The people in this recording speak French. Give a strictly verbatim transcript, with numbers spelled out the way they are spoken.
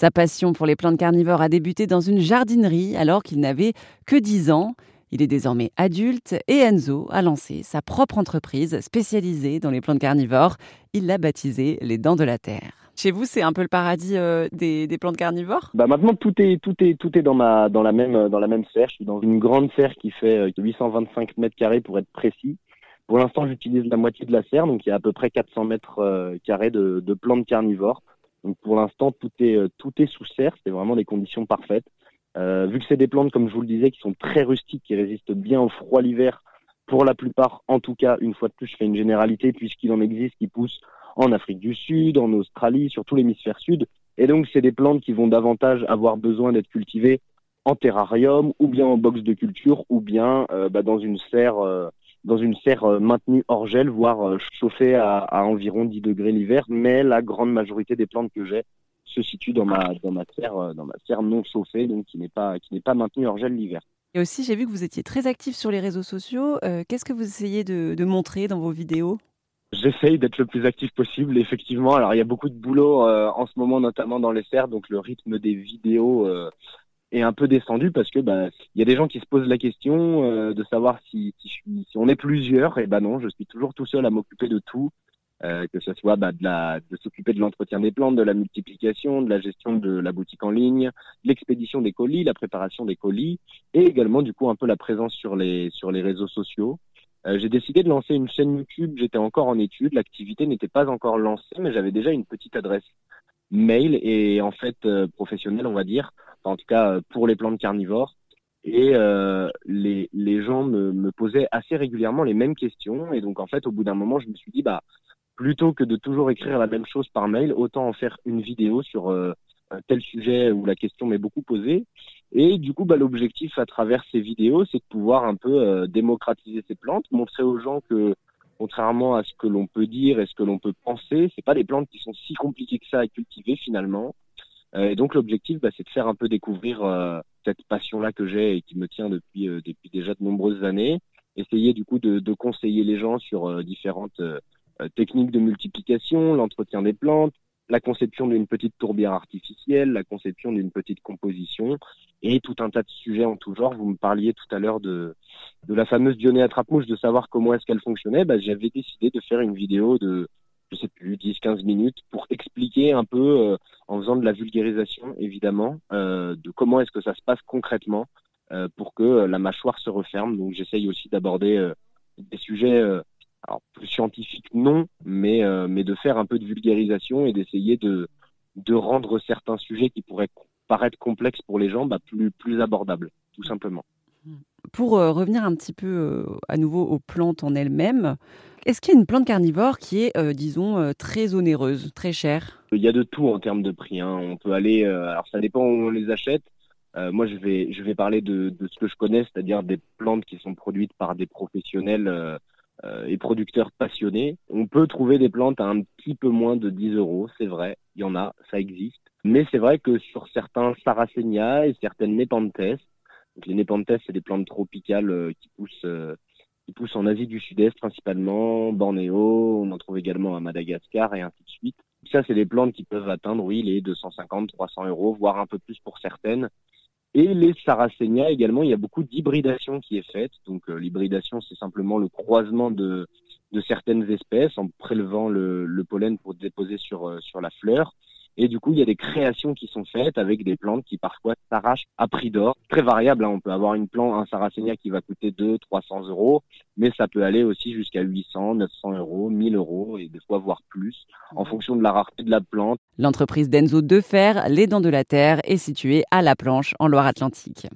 Sa passion pour les plantes carnivores a débuté dans une jardinerie alors qu'il n'avait que dix ans. Il est désormais adulte et Enzo a lancé sa propre entreprise spécialisée dans les plantes carnivores. Il l'a baptisée les Dents de la Terre. Chez vous, c'est un peu le paradis euh, des, des plantes carnivores. Bah maintenant, tout est tout est tout est dans ma dans la même dans la même serre. Je suis dans une grande serre qui fait huit cent vingt-cinq mètres carrés pour être précis. Pour l'instant, j'utilise la moitié de la serre, donc il y a à peu près quatre cents mètres carrés de, de plantes carnivores. Donc pour l'instant, tout est tout est sous serre. C'est vraiment des conditions parfaites. Euh, vu que c'est des plantes, comme je vous le disais, qui sont très rustiques, qui résistent bien au froid l'hiver. Pour la plupart, en tout cas, une fois de plus, je fais une généralité puisqu'il en existe qui poussent en Afrique du Sud, en Australie, sur tout l'hémisphère sud. Et donc, c'est des plantes qui vont davantage avoir besoin d'être cultivées en terrarium, ou bien en box de culture, ou bien euh, bah, dans une serre, euh, dans une serre euh, maintenue hors gel, voire euh, chauffée à, à environ dix degrés l'hiver. Mais la grande majorité des plantes que j'ai se situent dans ma dans ma serre, euh, dans ma serre non chauffée, donc qui n'est pas qui n'est pas maintenue hors gel l'hiver. Et aussi, j'ai vu que vous étiez très actif sur les réseaux sociaux. Euh, qu'est-ce que vous essayez de, de montrer dans vos vidéos ? J'essaye d'être le plus actif possible, effectivement. Alors, il y a beaucoup de boulot euh, en ce moment, notamment dans les serres. Donc, le rythme des vidéos euh, est un peu descendu parce que bah, y a des gens qui se posent la question euh, de savoir si, si, je suis, si on est plusieurs. Et ben bah non, je suis toujours tout seul à m'occuper de tout, euh, que ce soit bah, de, la, de s'occuper de l'entretien des plantes, de la multiplication, de la gestion de la boutique en ligne, de l'expédition des colis, la préparation des colis et également, du coup, un peu la présence sur les, sur les réseaux sociaux. Euh, j'ai décidé de lancer une chaîne YouTube, j'étais encore en études, l'activité n'était pas encore lancée, mais j'avais déjà une petite adresse mail et en fait euh, professionnelle, on va dire, enfin, en tout cas euh, pour les plantes carnivores. Et euh, les, les gens me, me posaient assez régulièrement les mêmes questions. Et donc en fait, au bout d'un moment, je me suis dit, bah, plutôt que de toujours écrire la même chose par mail, autant en faire une vidéo sur euh, un tel sujet où la question m'est beaucoup posée. Et du coup, bah, l'objectif à travers ces vidéos, c'est de pouvoir un peu euh, démocratiser ces plantes, montrer aux gens que, contrairement à ce que l'on peut dire et ce que l'on peut penser, c'est pas des plantes qui sont si compliquées que ça à cultiver finalement. Euh, et donc l'objectif, bah, c'est de faire un peu découvrir euh, cette passion-là que j'ai et qui me tient depuis euh, depuis déjà de nombreuses années. Essayer du coup de, de conseiller les gens sur euh, différentes euh, techniques de multiplication, l'entretien des plantes, la conception d'une petite tourbière artificielle, la conception d'une petite composition et tout un tas de sujets en tout genre. Vous me parliez tout à l'heure de, de la fameuse Dionée attrape-mouche, de savoir comment est-ce qu'elle fonctionnait. Bah, j'avais décidé de faire une vidéo de, je sais plus, dix à quinze minutes pour expliquer un peu, euh, en faisant de la vulgarisation évidemment, euh, de comment est-ce que ça se passe concrètement euh, pour que la mâchoire se referme. Donc j'essaye aussi d'aborder euh, des sujets... Euh, Alors, plus scientifique, non, mais, euh, mais de faire un peu de vulgarisation et d'essayer de, de rendre certains sujets qui pourraient paraître complexes pour les gens bah, plus, plus abordables, tout simplement. Pour euh, revenir un petit peu euh, à nouveau aux plantes en elles-mêmes, est-ce qu'il y a une plante carnivore qui est, euh, disons, euh, très onéreuse, très chère ? Il y a de tout en termes de prix. Hein. On peut aller, euh, alors ça dépend où on les achète. Euh, moi, je vais, je vais parler de, de ce que je connais, c'est-à-dire des plantes qui sont produites par des professionnels euh, et producteurs passionnés. On peut trouver des plantes à un petit peu moins de dix euros, c'est vrai, il y en a, ça existe. Mais c'est vrai que sur certains Sarracenia et certaines Nepenthes, donc les Nepenthes, c'est des plantes tropicales qui poussent, euh, qui poussent en Asie du Sud-Est principalement, Bornéo, on en trouve également à Madagascar et ainsi de suite. Ça, c'est des plantes qui peuvent atteindre, oui, les deux cent cinquante, trois cents euros, voire un peu plus pour certaines. Et les Sarracenia également, il y a beaucoup d'hybridation qui est faite. Donc euh, l'hybridation, c'est simplement le croisement de, de certaines espèces en prélevant le, le pollen pour déposer sur, euh, sur la fleur. Et du coup, il y a des créations qui sont faites avec des plantes qui parfois s'arrachent à prix d'or. Très variable, hein. On peut avoir une plante, un Sarracenia qui va coûter deux cents, trois cents euros, mais ça peut aller aussi jusqu'à huit cents, neuf cents euros, mille euros et des fois voire plus, en fonction de la rareté de la plante. L'entreprise d'Enzo Defer, les Dents de la Terre, est située à La Planche, en Loire-Atlantique.